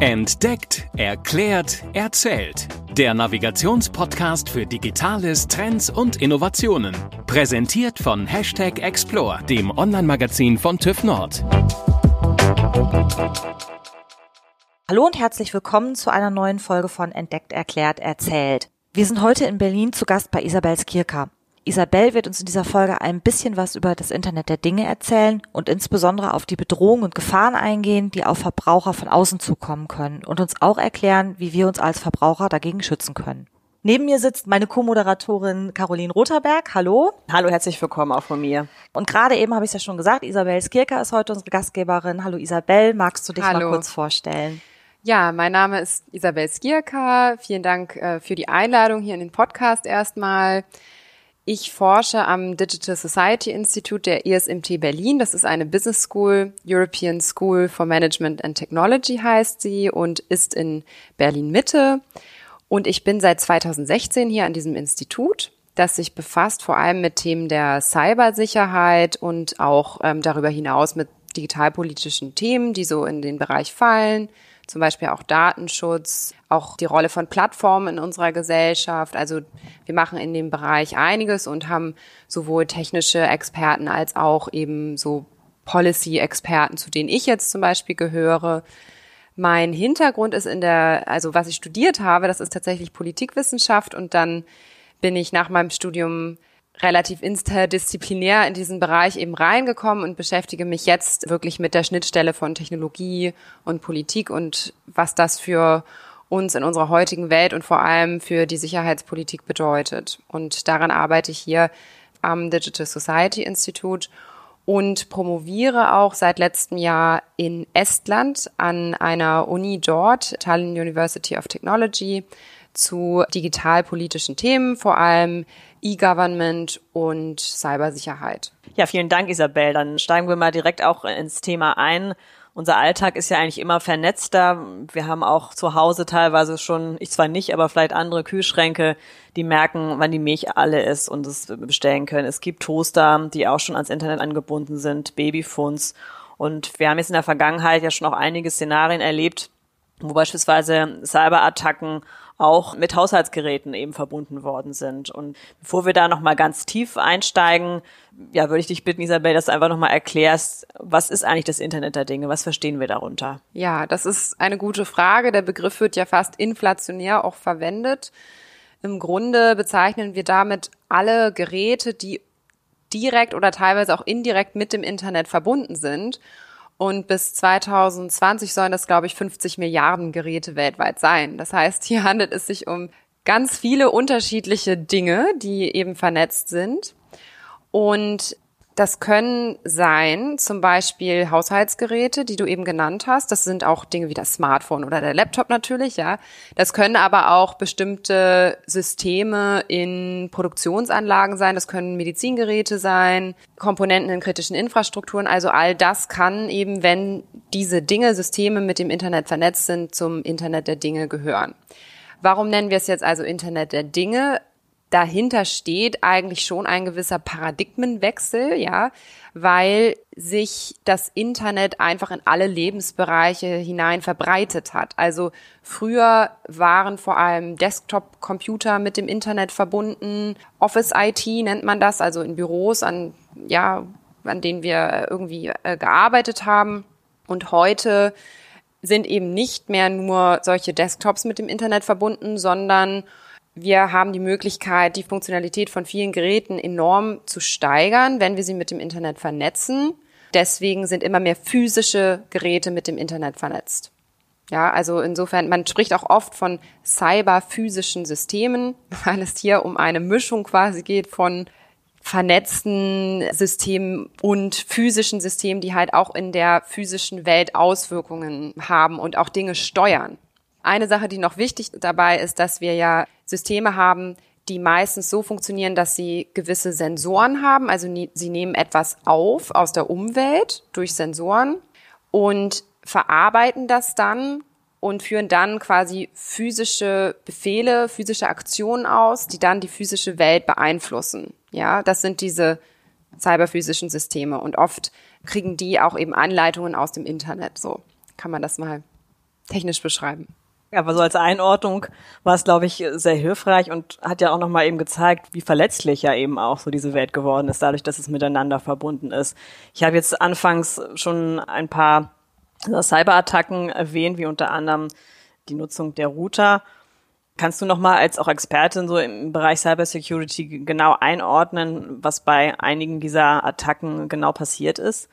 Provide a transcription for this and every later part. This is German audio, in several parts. Entdeckt, erklärt, erzählt. Der Navigationspodcast für Digitales, Trends und Innovationen. Präsentiert von Hashtag Explore, dem Online-Magazin von TÜV Nord. Hallo und herzlich willkommen zu einer neuen Folge von Entdeckt, erklärt, erzählt. Wir sind heute in Berlin zu Gast bei Isabel Skierka. Isabel wird uns in dieser Folge ein bisschen was über das Internet der Dinge erzählen und insbesondere auf die Bedrohungen und Gefahren eingehen, die auf Verbraucher von außen zukommen können und uns auch erklären, wie wir uns als Verbraucher dagegen schützen können. Neben mir sitzt meine Co-Moderatorin Caroline Rotherberg. Hallo. Hallo, herzlich willkommen auch von mir. Und gerade eben habe ich es ja schon gesagt, Isabel Skierka ist heute unsere Gastgeberin. Hallo Isabel, magst du dich mal kurz vorstellen? Ja, mein Name ist Isabel Skierka. Vielen Dank für die Einladung hier in den Podcast erstmal. Ich forsche am Digital Society Institute der ESMT Berlin. Das ist eine Business School, European School for Management and Technology heißt sie und ist in Berlin-Mitte. Und ich bin seit 2016 hier an diesem Institut, das sich befasst vor allem mit Themen der Cybersicherheit und auch darüber hinaus mit digitalpolitischen Themen, die so in den Bereich fallen. Zum Beispiel auch Datenschutz, auch die Rolle von Plattformen in unserer Gesellschaft. Also wir machen in dem Bereich einiges und haben sowohl technische Experten als auch eben so Policy-Experten, zu denen ich jetzt zum Beispiel gehöre. Mein Hintergrund ist was ich studiert habe, das ist tatsächlich Politikwissenschaft und dann bin ich nach meinem Studium relativ interdisziplinär in diesen Bereich eben reingekommen und beschäftige mich jetzt wirklich mit der Schnittstelle von Technologie und Politik und was das für uns in unserer heutigen Welt und vor allem für die Sicherheitspolitik bedeutet. Und daran arbeite ich hier am Digital Society Institute und promoviere auch seit letztem Jahr in Estland an einer Uni dort, Tallinn University of Technology, zu digitalpolitischen Themen, vor allem E-Government und Cybersicherheit. Ja, vielen Dank, Isabel. Dann steigen wir mal direkt auch ins Thema ein. Unser Alltag ist ja eigentlich immer vernetzter. Wir haben auch zu Hause teilweise schon, ich zwar nicht, aber vielleicht andere Kühlschränke, die merken, wann die Milch alle ist und es bestellen können. Es gibt Toaster, die auch schon ans Internet angebunden sind, Babyphones. Und wir haben jetzt in der Vergangenheit ja schon auch einige Szenarien erlebt, wo beispielsweise Cyberattacken auch mit Haushaltsgeräten eben verbunden worden sind. Und bevor wir da nochmal ganz tief einsteigen, ja, würde ich dich bitten, Isabel, dass du einfach nochmal erklärst, was ist eigentlich das Internet der Dinge? Was verstehen wir darunter? Ja, das ist eine gute Frage. Der Begriff wird ja fast inflationär auch verwendet. Im Grunde bezeichnen wir damit alle Geräte, die direkt oder teilweise auch indirekt mit dem Internet verbunden sind. Und bis 2020 sollen das, glaube ich, 50 Milliarden Geräte weltweit sein. Das heißt, hier handelt es sich um ganz viele unterschiedliche Dinge, die eben vernetzt sind. Und das können sein, zum Beispiel Haushaltsgeräte, die du eben genannt hast. Das sind auch Dinge wie das Smartphone oder der Laptop natürlich, ja. Das können aber auch bestimmte Systeme in Produktionsanlagen sein. Das können Medizingeräte sein, Komponenten in kritischen Infrastrukturen. Also all das kann eben, wenn diese Dinge, Systeme mit dem Internet vernetzt sind, zum Internet der Dinge gehören. Warum nennen wir es jetzt also Internet der Dinge? Dahinter steht eigentlich schon ein gewisser Paradigmenwechsel, ja, weil sich das Internet einfach in alle Lebensbereiche hinein verbreitet hat. Also früher waren vor allem Desktop-Computer mit dem Internet verbunden, Office-IT nennt man das, also in Büros, an denen wir irgendwie gearbeitet haben. Und heute sind eben nicht mehr nur solche Desktops mit dem Internet verbunden, sondern wir haben die Möglichkeit, die Funktionalität von vielen Geräten enorm zu steigern, wenn wir sie mit dem Internet vernetzen. Deswegen sind immer mehr physische Geräte mit dem Internet vernetzt. Ja, also insofern, man spricht auch oft von cyberphysischen Systemen, weil es hier um eine Mischung quasi geht von vernetzten Systemen und physischen Systemen, die halt auch in der physischen Welt Auswirkungen haben und auch Dinge steuern. Eine Sache, die noch wichtig dabei ist, dass wir ja Systeme haben, die meistens so funktionieren, dass sie gewisse Sensoren haben. Also sie nehmen etwas auf aus der Umwelt durch Sensoren und verarbeiten das dann und führen dann quasi physische Befehle, physische Aktionen aus, die dann die physische Welt beeinflussen. Ja, das sind diese cyberphysischen Systeme und oft kriegen die auch eben Anleitungen aus dem Internet. So kann man das mal technisch beschreiben? Ja, aber so als Einordnung war es, glaube ich, sehr hilfreich und hat ja auch nochmal eben gezeigt, wie verletzlich ja eben auch so diese Welt geworden ist, dadurch, dass es miteinander verbunden ist. Ich habe jetzt anfangs schon ein paar Cyberattacken erwähnt, wie unter anderem die Nutzung der Router. Kannst du nochmal als auch Expertin so im Bereich Cybersecurity genau einordnen, was bei einigen dieser Attacken genau passiert ist?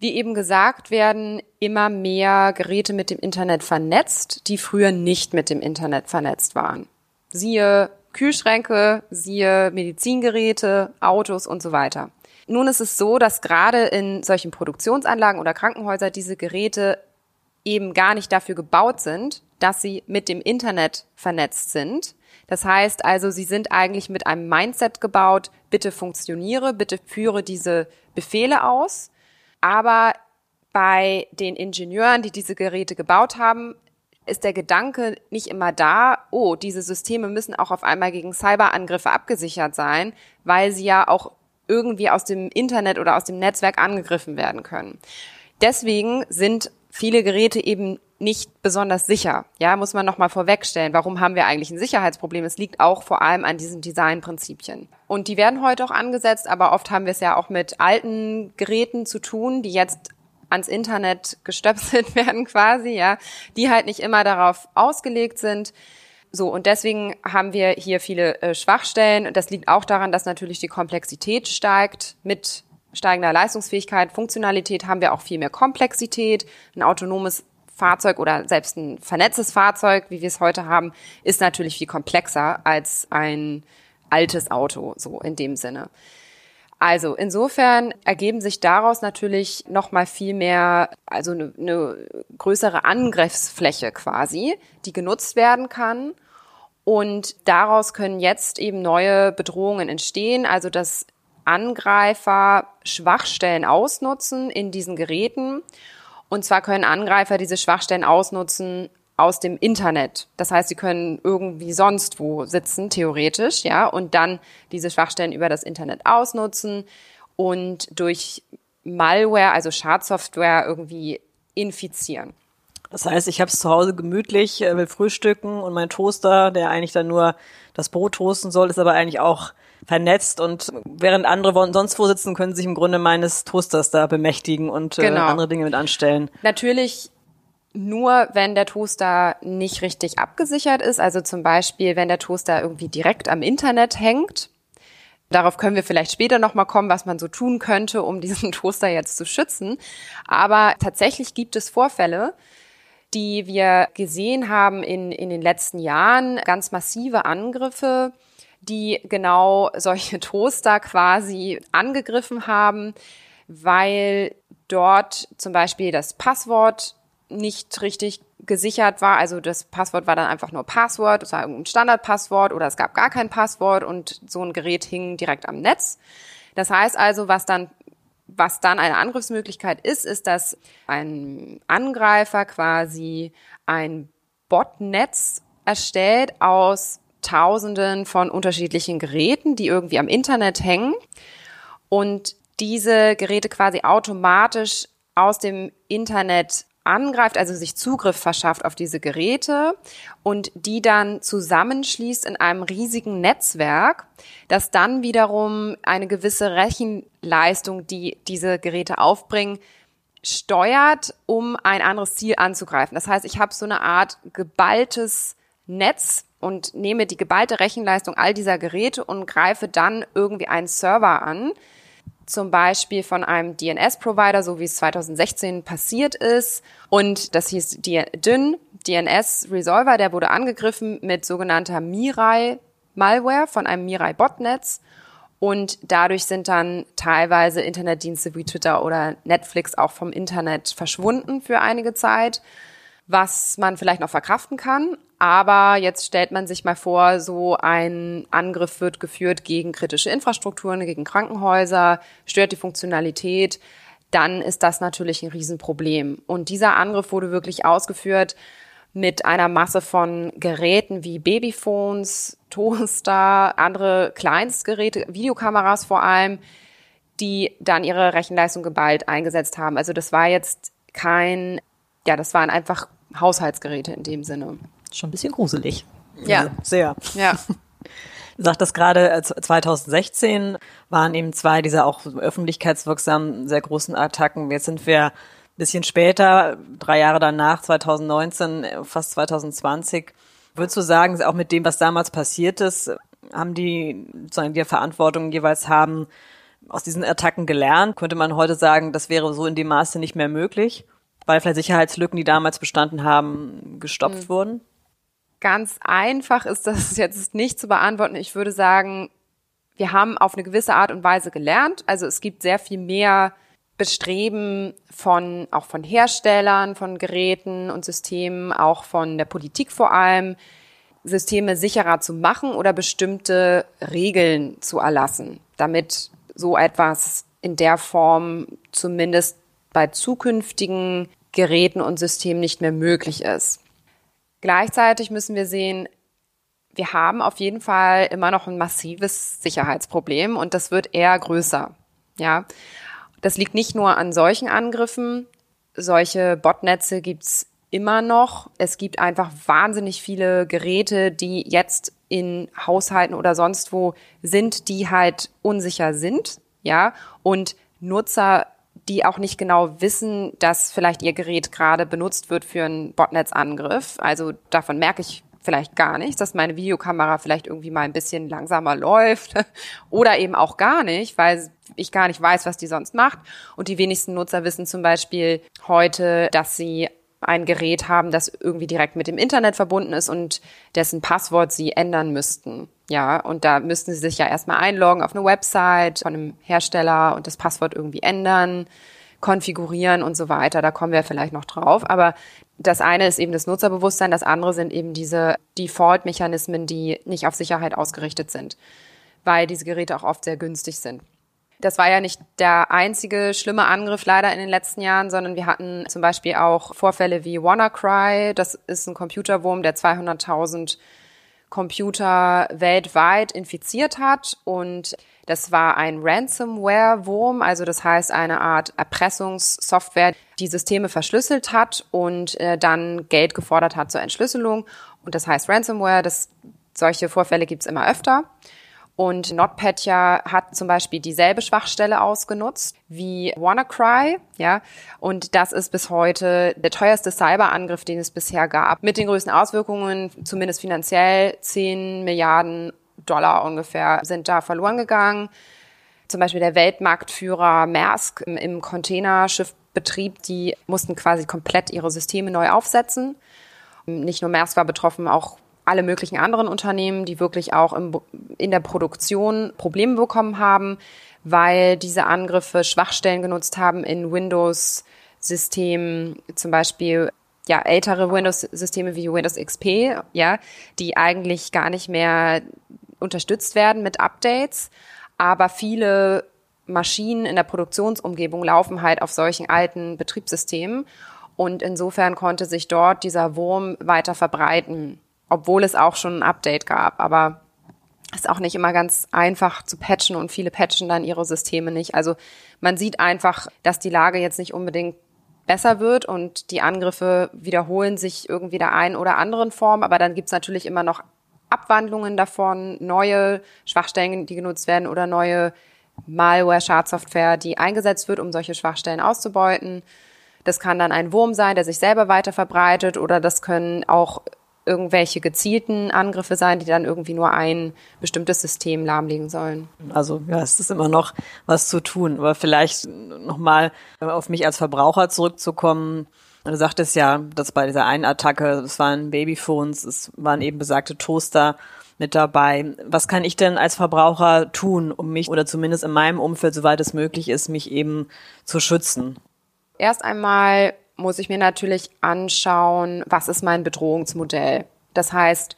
Wie eben gesagt, werden immer mehr Geräte mit dem Internet vernetzt, die früher nicht mit dem Internet vernetzt waren. Siehe Kühlschränke, siehe Medizingeräte, Autos und so weiter. Nun ist es so, dass gerade in solchen Produktionsanlagen oder Krankenhäusern diese Geräte eben gar nicht dafür gebaut sind, dass sie mit dem Internet vernetzt sind. Das heißt also, sie sind eigentlich mit einem Mindset gebaut, bitte funktioniere, bitte führe diese Befehle aus. Aber bei den Ingenieuren, die diese Geräte gebaut haben, ist der Gedanke nicht immer da, oh, diese Systeme müssen auch auf einmal gegen Cyberangriffe abgesichert sein, weil sie ja auch irgendwie aus dem Internet oder aus dem Netzwerk angegriffen werden können. Deswegen sind viele Geräte eben nicht besonders sicher. Ja, muss man nochmal vorwegstellen, warum haben wir eigentlich ein Sicherheitsproblem? Es liegt auch vor allem an diesen Designprinzipien. Und die werden heute auch angesetzt, aber oft haben wir es ja auch mit alten Geräten zu tun, die jetzt ans Internet gestöpselt werden quasi, ja, die halt nicht immer darauf ausgelegt sind. So, und deswegen haben wir hier viele Schwachstellen. Und das liegt auch daran, dass natürlich die Komplexität steigt mit steigender Leistungsfähigkeit, Funktionalität haben wir auch viel mehr Komplexität. Ein autonomes Fahrzeug oder selbst ein vernetztes Fahrzeug, wie wir es heute haben, ist natürlich viel komplexer als ein altes Auto, so in dem Sinne. Also insofern ergeben sich daraus natürlich nochmal viel mehr, also eine größere Angriffsfläche quasi, die genutzt werden kann. Und daraus können jetzt eben neue Bedrohungen entstehen, also dass Angreifer Schwachstellen ausnutzen in diesen Geräten. Und zwar können Angreifer diese Schwachstellen ausnutzen aus dem Internet. Das heißt, sie können irgendwie sonst wo sitzen, theoretisch, ja, und dann diese Schwachstellen über das Internet ausnutzen und durch Malware, also Schadsoftware, irgendwie infizieren. Das heißt, ich habe es zu Hause gemütlich, will frühstücken und mein Toaster, der eigentlich dann nur das Brot toasten soll, ist aber eigentlich auch vernetzt und während andere sonst wo sitzen, können sich im Grunde meines Toasters da bemächtigen und genau andere Dinge mit anstellen. Natürlich nur, wenn der Toaster nicht richtig abgesichert ist, also zum Beispiel, wenn der Toaster irgendwie direkt am Internet hängt. Darauf können wir vielleicht später nochmal kommen, was man so tun könnte, um diesen Toaster jetzt zu schützen. Aber tatsächlich gibt es Vorfälle, die wir gesehen haben in den letzten Jahren, ganz massive Angriffe, die genau solche Toaster quasi angegriffen haben, weil dort zum Beispiel das Passwort nicht richtig gesichert war. Also das Passwort war dann einfach nur Passwort, es war irgendein Standardpasswort oder es gab gar kein Passwort und so ein Gerät hing direkt am Netz. Das heißt also, was dann eine Angriffsmöglichkeit ist, ist, dass ein Angreifer quasi ein Botnetz erstellt aus Tausenden von unterschiedlichen Geräten, die irgendwie am Internet hängen und diese Geräte quasi automatisch aus dem Internet angreift, also sich Zugriff verschafft auf diese Geräte und die dann zusammenschließt in einem riesigen Netzwerk, das dann wiederum eine gewisse Rechenleistung, die diese Geräte aufbringen, steuert, um ein anderes Ziel anzugreifen. Das heißt, ich habe so eine Art geballtes Netz und nehme die geballte Rechenleistung all dieser Geräte und greife dann irgendwie einen Server an, zum Beispiel von einem DNS-Provider, so wie es 2016 passiert ist. Und das hieß Dyn DNS-Resolver, der wurde angegriffen mit sogenannter Mirai-Malware von einem Mirai-Botnetz. Und dadurch sind dann teilweise Internetdienste wie Twitter oder Netflix auch vom Internet verschwunden für einige Zeit, was man vielleicht noch verkraften kann. Aber jetzt stellt man sich mal vor, so ein Angriff wird geführt gegen kritische Infrastrukturen, gegen Krankenhäuser, stört die Funktionalität, dann ist das natürlich ein Riesenproblem. Und dieser Angriff wurde wirklich ausgeführt mit einer Masse von Geräten wie Babyphones, Toaster, andere Kleinstgeräte, Videokameras vor allem, die dann ihre Rechenleistung geballt eingesetzt haben. Also das war jetzt kein, ja, das waren einfach Haushaltsgeräte in dem Sinne. Schon ein bisschen gruselig. Ja. Sehr. Ja. Du sagtest gerade, 2016 waren eben zwei dieser auch öffentlichkeitswirksamen, sehr großen Attacken. Jetzt sind wir ein bisschen später, 3 Jahre danach, 2019, fast 2020. Würdest du sagen, auch mit dem, was damals passiert ist, haben die, sozusagen, die Verantwortung jeweils haben, aus diesen Attacken gelernt? Könnte man heute sagen, das wäre so in dem Maße nicht mehr möglich, weil vielleicht Sicherheitslücken, die damals bestanden haben, gestopft wurden? Ganz einfach ist das jetzt nicht zu beantworten. Ich würde sagen, wir haben auf eine gewisse Art und Weise gelernt. Also es gibt sehr viel mehr Bestreben auch von Herstellern, von Geräten und Systemen, auch von der Politik vor allem, Systeme sicherer zu machen oder bestimmte Regeln zu erlassen, damit so etwas in der Form zumindest bei zukünftigen Geräten und Systemen nicht mehr möglich ist. Gleichzeitig müssen wir sehen, wir haben auf jeden Fall immer noch ein massives Sicherheitsproblem und das wird eher größer. Ja, das liegt nicht nur an solchen Angriffen. Solche Botnetze gibt's immer noch. Es gibt einfach wahnsinnig viele Geräte, die jetzt in Haushalten oder sonst wo sind, die halt unsicher sind. Ja, und Nutzer, die auch nicht genau wissen, dass vielleicht ihr Gerät gerade benutzt wird für einen Botnetzangriff. Also davon merke ich vielleicht gar nichts, dass meine Videokamera vielleicht irgendwie mal ein bisschen langsamer läuft oder eben auch gar nicht, weil ich gar nicht weiß, was die sonst macht. Und die wenigsten Nutzer wissen zum Beispiel heute, dass sie ein Gerät haben, das irgendwie direkt mit dem Internet verbunden ist und dessen Passwort sie ändern müssten. Ja, und da müssten sie sich ja erstmal einloggen auf eine Website von einem Hersteller und das Passwort irgendwie ändern, konfigurieren und so weiter. Da kommen wir vielleicht noch drauf. Aber das eine ist eben das Nutzerbewusstsein, das andere sind eben diese Default-Mechanismen, die nicht auf Sicherheit ausgerichtet sind, weil diese Geräte auch oft sehr günstig sind. Das war ja nicht der einzige schlimme Angriff leider in den letzten Jahren, sondern wir hatten zum Beispiel auch Vorfälle wie WannaCry. Das ist ein Computerwurm, der 200.000 Computer weltweit infiziert hat, und das war ein Ransomware-Wurm, also das heißt eine Art Erpressungssoftware, die Systeme verschlüsselt hat und dann Geld gefordert hat zur Entschlüsselung, und das heißt Ransomware. Solche Vorfälle gibt's immer öfter, und NotPetya hat zum Beispiel dieselbe Schwachstelle ausgenutzt wie WannaCry, ja, und das ist bis heute der teuerste Cyberangriff, den es bisher gab, mit den größten Auswirkungen, zumindest finanziell. 10 Milliarden Dollar ungefähr sind da verloren gegangen. Zum Beispiel der Weltmarktführer Maersk im Containerschiffbetrieb, die mussten quasi komplett ihre Systeme neu aufsetzen. Nicht nur Maersk war betroffen, auch alle möglichen anderen Unternehmen, die wirklich auch in der Produktion Probleme bekommen haben, weil diese Angriffe Schwachstellen genutzt haben in Windows-Systemen, zum Beispiel ja ältere Windows-Systeme wie Windows XP, ja, die eigentlich gar nicht mehr unterstützt werden mit Updates, aber viele Maschinen in der Produktionsumgebung laufen halt auf solchen alten Betriebssystemen, und insofern konnte sich dort dieser Wurm weiter verbreiten, obwohl es auch schon ein Update gab. Aber es ist auch nicht immer ganz einfach zu patchen, und viele patchen dann ihre Systeme nicht. Also man sieht einfach, dass die Lage jetzt nicht unbedingt besser wird und die Angriffe wiederholen sich irgendwie in der einen oder anderen Form. Aber dann gibt's natürlich immer noch Abwandlungen davon, neue Schwachstellen, die genutzt werden, oder neue Malware-Schadsoftware, die eingesetzt wird, um solche Schwachstellen auszubeuten. Das kann dann ein Wurm sein, der sich selber weiter verbreitet, oder das können auch irgendwelche gezielten Angriffe sein, die dann irgendwie nur ein bestimmtes System lahmlegen sollen. Also ja, es ist immer noch was zu tun. Aber vielleicht nochmal auf mich als Verbraucher zurückzukommen. Du sagtest ja, dass bei dieser einen Attacke, es waren Babyphones, es waren eben besagte Toaster mit dabei. Was kann ich denn als Verbraucher tun, um mich oder zumindest in meinem Umfeld, soweit es möglich ist, mich eben zu schützen? Erst einmal muss ich mir natürlich anschauen, was ist mein Bedrohungsmodell? Das heißt,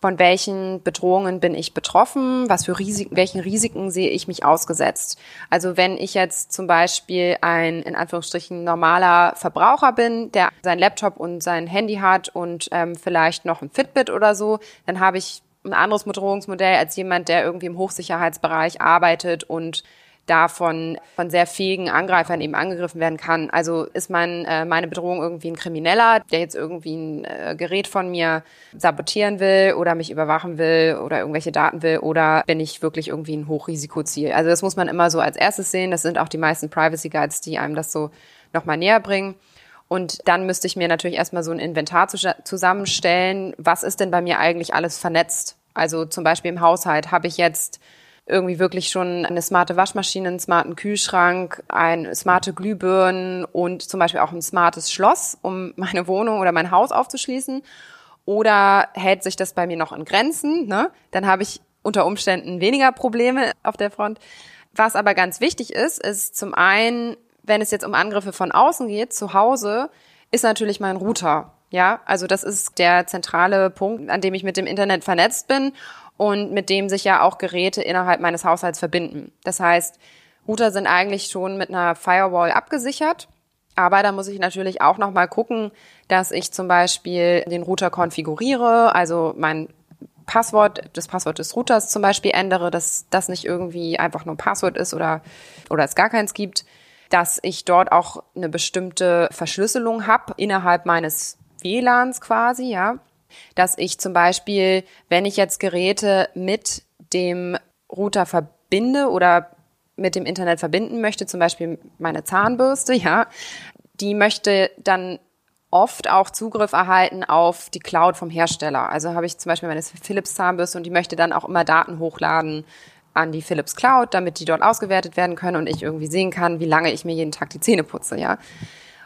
von welchen Bedrohungen bin ich betroffen? Welchen Risiken sehe ich mich ausgesetzt? Also wenn ich jetzt zum Beispiel ein, in Anführungsstrichen, normaler Verbraucher bin, der seinen Laptop und sein Handy hat und vielleicht noch ein Fitbit oder so, dann habe ich ein anderes Bedrohungsmodell als jemand, der irgendwie im Hochsicherheitsbereich arbeitet und da von sehr fähigen Angreifern eben angegriffen werden kann. Also ist meine Bedrohung irgendwie ein Krimineller, der jetzt irgendwie ein Gerät von mir sabotieren will oder mich überwachen will oder irgendwelche Daten will, oder bin ich wirklich irgendwie ein Hochrisikoziel? Also das muss man immer so als erstes sehen. Das sind auch die meisten Privacy Guides, die einem das so nochmal näher bringen. Und dann müsste ich mir natürlich erstmal so ein Inventar zusammenstellen. Was ist denn bei mir eigentlich alles vernetzt? Also zum Beispiel im Haushalt habe ich jetzt irgendwie wirklich schon eine smarte Waschmaschine, einen smarten Kühlschrank, eine smarte Glühbirne und zum Beispiel auch ein smartes Schloss, um meine Wohnung oder mein Haus aufzuschließen. Oder hält sich das bei mir noch in Grenzen, ne? Dann habe ich unter Umständen weniger Probleme auf der Front. Was aber ganz wichtig ist, ist zum einen, wenn es jetzt um Angriffe von außen geht, zu Hause, ist natürlich mein Router. Ja, also das ist der zentrale Punkt, an dem ich mit dem Internet vernetzt bin und mit dem sich ja auch Geräte innerhalb meines Haushalts verbinden. Das heißt, Router sind eigentlich schon mit einer Firewall abgesichert, aber da muss ich natürlich auch nochmal gucken, dass ich zum Beispiel den Router konfiguriere, also mein Passwort, das Passwort des Routers zum Beispiel ändere, dass das nicht irgendwie einfach nur ein Passwort ist oder es gar keins gibt, dass ich dort auch eine bestimmte Verschlüsselung habe innerhalb meines WLANs quasi, ja, dass ich zum Beispiel, wenn ich jetzt Geräte mit dem Router verbinde oder mit dem Internet verbinden möchte, zum Beispiel meine Zahnbürste, ja, die möchte dann oft auch Zugriff erhalten auf die Cloud vom Hersteller. Also habe ich zum Beispiel meine Philips Zahnbürste und die möchte dann auch immer Daten hochladen an die Philips Cloud, damit die dort ausgewertet werden können und ich irgendwie sehen kann, wie lange ich mir jeden Tag die Zähne putze, ja.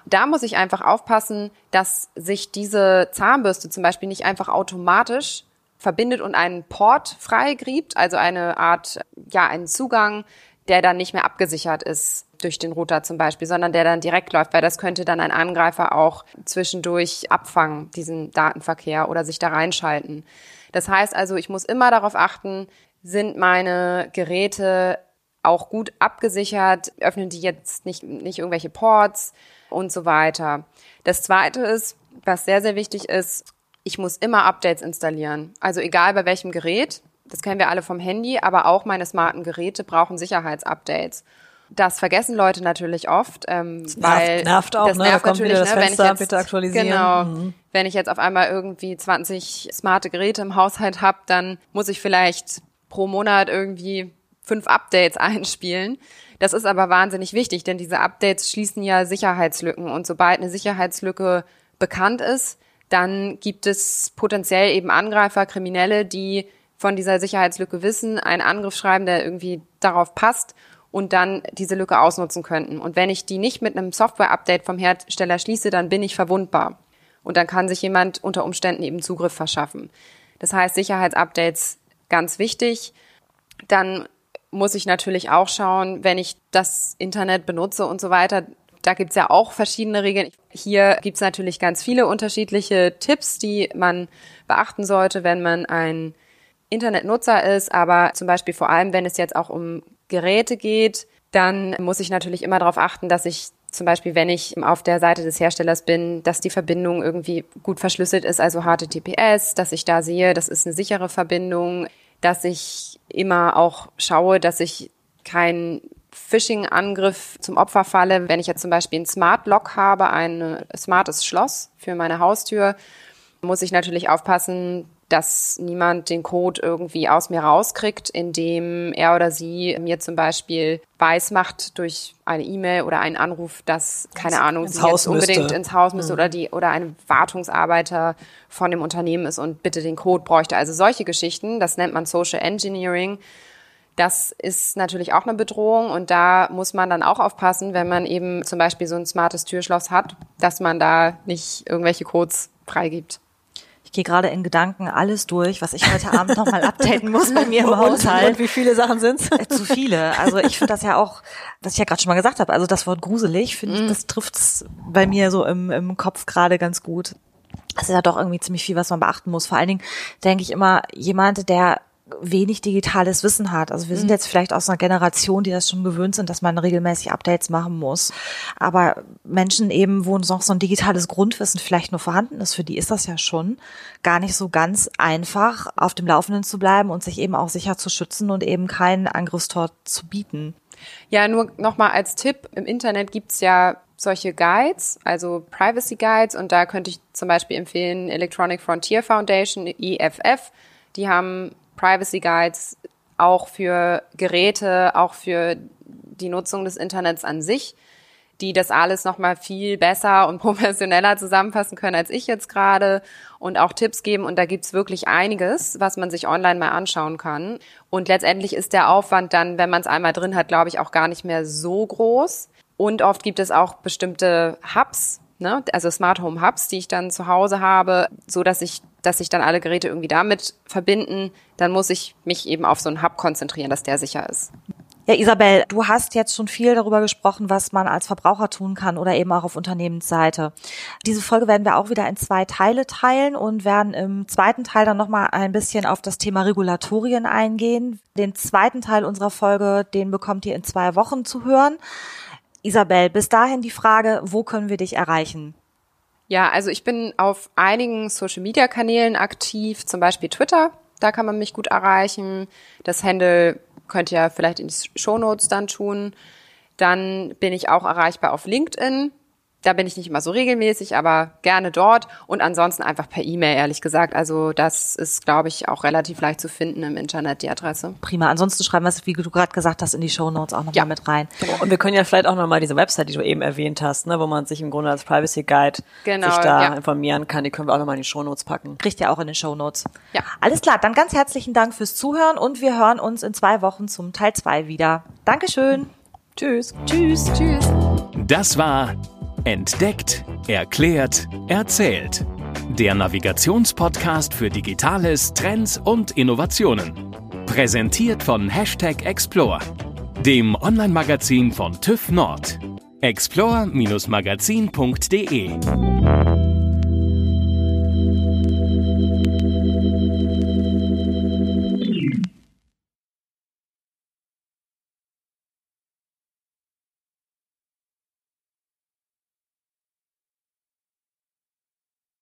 Da muss ich einfach aufpassen, dass sich diese Zahnbürste zum Beispiel nicht einfach automatisch verbindet und einen Port freigräbt, also eine Art, ja, einen Zugang, der dann nicht mehr abgesichert ist durch den Router zum Beispiel, sondern der dann direkt läuft, weil das könnte dann ein Angreifer auch zwischendurch abfangen, diesen Datenverkehr, oder sich da reinschalten. Das heißt also, ich muss immer darauf achten, sind meine Geräte auch gut abgesichert, öffnen die jetzt nicht irgendwelche Ports und so weiter. Das Zweite ist, was sehr, sehr wichtig ist, ich muss immer Updates installieren. Also egal bei welchem Gerät, das kennen wir alle vom Handy, aber auch meine smarten Geräte brauchen Sicherheitsupdates. Das vergessen Leute natürlich oft, weil nervt auch, das ne? Nervt da natürlich, das ne? Fenster, wenn ich jetzt, bitte aktualisieren. Genau, wenn ich jetzt auf einmal irgendwie 20 smarte Geräte im Haushalt habe, dann muss ich vielleicht pro Monat irgendwie 5 Updates einspielen. Das ist aber wahnsinnig wichtig, denn diese Updates schließen ja Sicherheitslücken. Und sobald eine Sicherheitslücke bekannt ist, dann gibt es potenziell eben Angreifer, Kriminelle, die von dieser Sicherheitslücke wissen, einen Angriff schreiben, der irgendwie darauf passt und dann diese Lücke ausnutzen könnten. Und wenn ich die nicht mit einem Software-Update vom Hersteller schließe, dann bin ich verwundbar. Und dann kann sich jemand unter Umständen eben Zugriff verschaffen. Das heißt, Sicherheitsupdates ganz wichtig. Dann muss ich natürlich auch schauen, wenn ich das Internet benutze und so weiter. Da gibt's ja auch verschiedene Regeln. Hier gibt's natürlich ganz viele unterschiedliche Tipps, die man beachten sollte, wenn man ein Internetnutzer ist. Aber zum Beispiel vor allem, wenn es jetzt auch um Geräte geht, dann muss ich natürlich immer darauf achten, dass ich zum Beispiel, wenn ich auf der Seite des Herstellers bin, dass die Verbindung irgendwie gut verschlüsselt ist, also HTTPS, dass ich da sehe, das ist eine sichere Verbindung, dass ich immer auch schaue, dass ich keinen Phishing-Angriff zum Opfer falle. Wenn ich jetzt zum Beispiel ein Smart Lock habe, ein smartes Schloss für meine Haustür, muss ich natürlich aufpassen, dass niemand den Code irgendwie aus mir rauskriegt, indem er oder sie mir zum Beispiel weismacht durch eine E-Mail oder einen Anruf, dass, keine Ahnung, sie jetzt unbedingt ins Haus müsste oder ein Wartungsarbeiter von dem Unternehmen ist und bitte den Code bräuchte. Also solche Geschichten, das nennt man Social Engineering. Das ist natürlich auch eine Bedrohung und da muss man dann auch aufpassen, wenn man eben zum Beispiel so ein smartes Türschloss hat, dass man da nicht irgendwelche Codes freigibt. Ich gehe gerade in Gedanken alles durch, was ich heute Abend nochmal updaten muss bei mir im Haushalt. Und wie viele Sachen sind's? Zu viele. Also ich finde das ja auch, was ich ja gerade schon mal gesagt habe, also das Wort gruselig, finde ich, das trifft's bei mir so im Kopf gerade ganz gut. Das ist ja doch irgendwie ziemlich viel, was man beachten muss. Vor allen Dingen denke ich immer, jemand, der wenig digitales Wissen hat. Also wir sind jetzt vielleicht aus einer Generation, die das schon gewöhnt sind, dass man regelmäßig Updates machen muss. Aber Menschen eben, wo noch so ein digitales Grundwissen vielleicht nur vorhanden ist, für die ist das ja schon gar nicht so ganz einfach, auf dem Laufenden zu bleiben und sich eben auch sicher zu schützen und eben keinen Angriffstor zu bieten. Ja, nur nochmal als Tipp, im Internet gibt's ja solche Guides, also Privacy Guides, und da könnte ich zum Beispiel empfehlen Electronic Frontier Foundation, EFF, die haben Privacy Guides auch für Geräte, auch für die Nutzung des Internets an sich, die das alles nochmal viel besser und professioneller zusammenfassen können als ich jetzt gerade und auch Tipps geben. Und da gibt's wirklich einiges, was man sich online mal anschauen kann. Und letztendlich ist der Aufwand dann, wenn man es einmal drin hat, glaube ich, auch gar nicht mehr so groß. Und oft gibt es auch bestimmte Hubs, ne? Also Smart Home Hubs, die ich dann zu Hause habe, so dass sich dann alle Geräte irgendwie damit verbinden. Dann muss ich mich eben auf so einen Hub konzentrieren, dass der sicher ist. Ja, Isabel, du hast jetzt schon viel darüber gesprochen, was man als Verbraucher tun kann oder eben auch auf Unternehmensseite. Diese Folge werden wir auch wieder in 2 Teile teilen und werden im zweiten Teil dann nochmal ein bisschen auf das Thema Regulatorien eingehen. Den zweiten Teil unserer Folge, den bekommt ihr in 2 Wochen zu hören. Isabel, bis dahin die Frage, wo können wir dich erreichen? Ja, also ich bin auf einigen Social-Media-Kanälen aktiv, zum Beispiel Twitter, da kann man mich gut erreichen. Das Handle könnt ihr vielleicht in die Shownotes dann tun. Dann bin ich auch erreichbar auf LinkedIn. Da bin ich nicht immer so regelmäßig, aber gerne dort. Und ansonsten einfach per E-Mail, ehrlich gesagt. Also das ist, glaube ich, auch relativ leicht zu finden im Internet, die Adresse. Prima. Ansonsten schreiben wir es, wie du gerade gesagt hast, in die Shownotes auch nochmal mit rein. Und wir können ja vielleicht auch nochmal diese Website, die du eben erwähnt hast, ne, wo man sich im Grunde als Privacy Guide sich da informieren kann. Die können wir auch nochmal in die Shownotes packen. Kriegt ihr auch in den Shownotes. Ja. Alles klar, dann ganz herzlichen Dank fürs Zuhören und wir hören uns in 2 Wochen zum Teil 2 wieder. Dankeschön. Tschüss. Tschüss. Tschüss. Das war Entdeckt, erklärt, erzählt. Der Navigationspodcast für Digitales, Trends und Innovationen. Präsentiert von Hashtag Explore, dem Online-Magazin von TÜV Nord. explore-magazin.de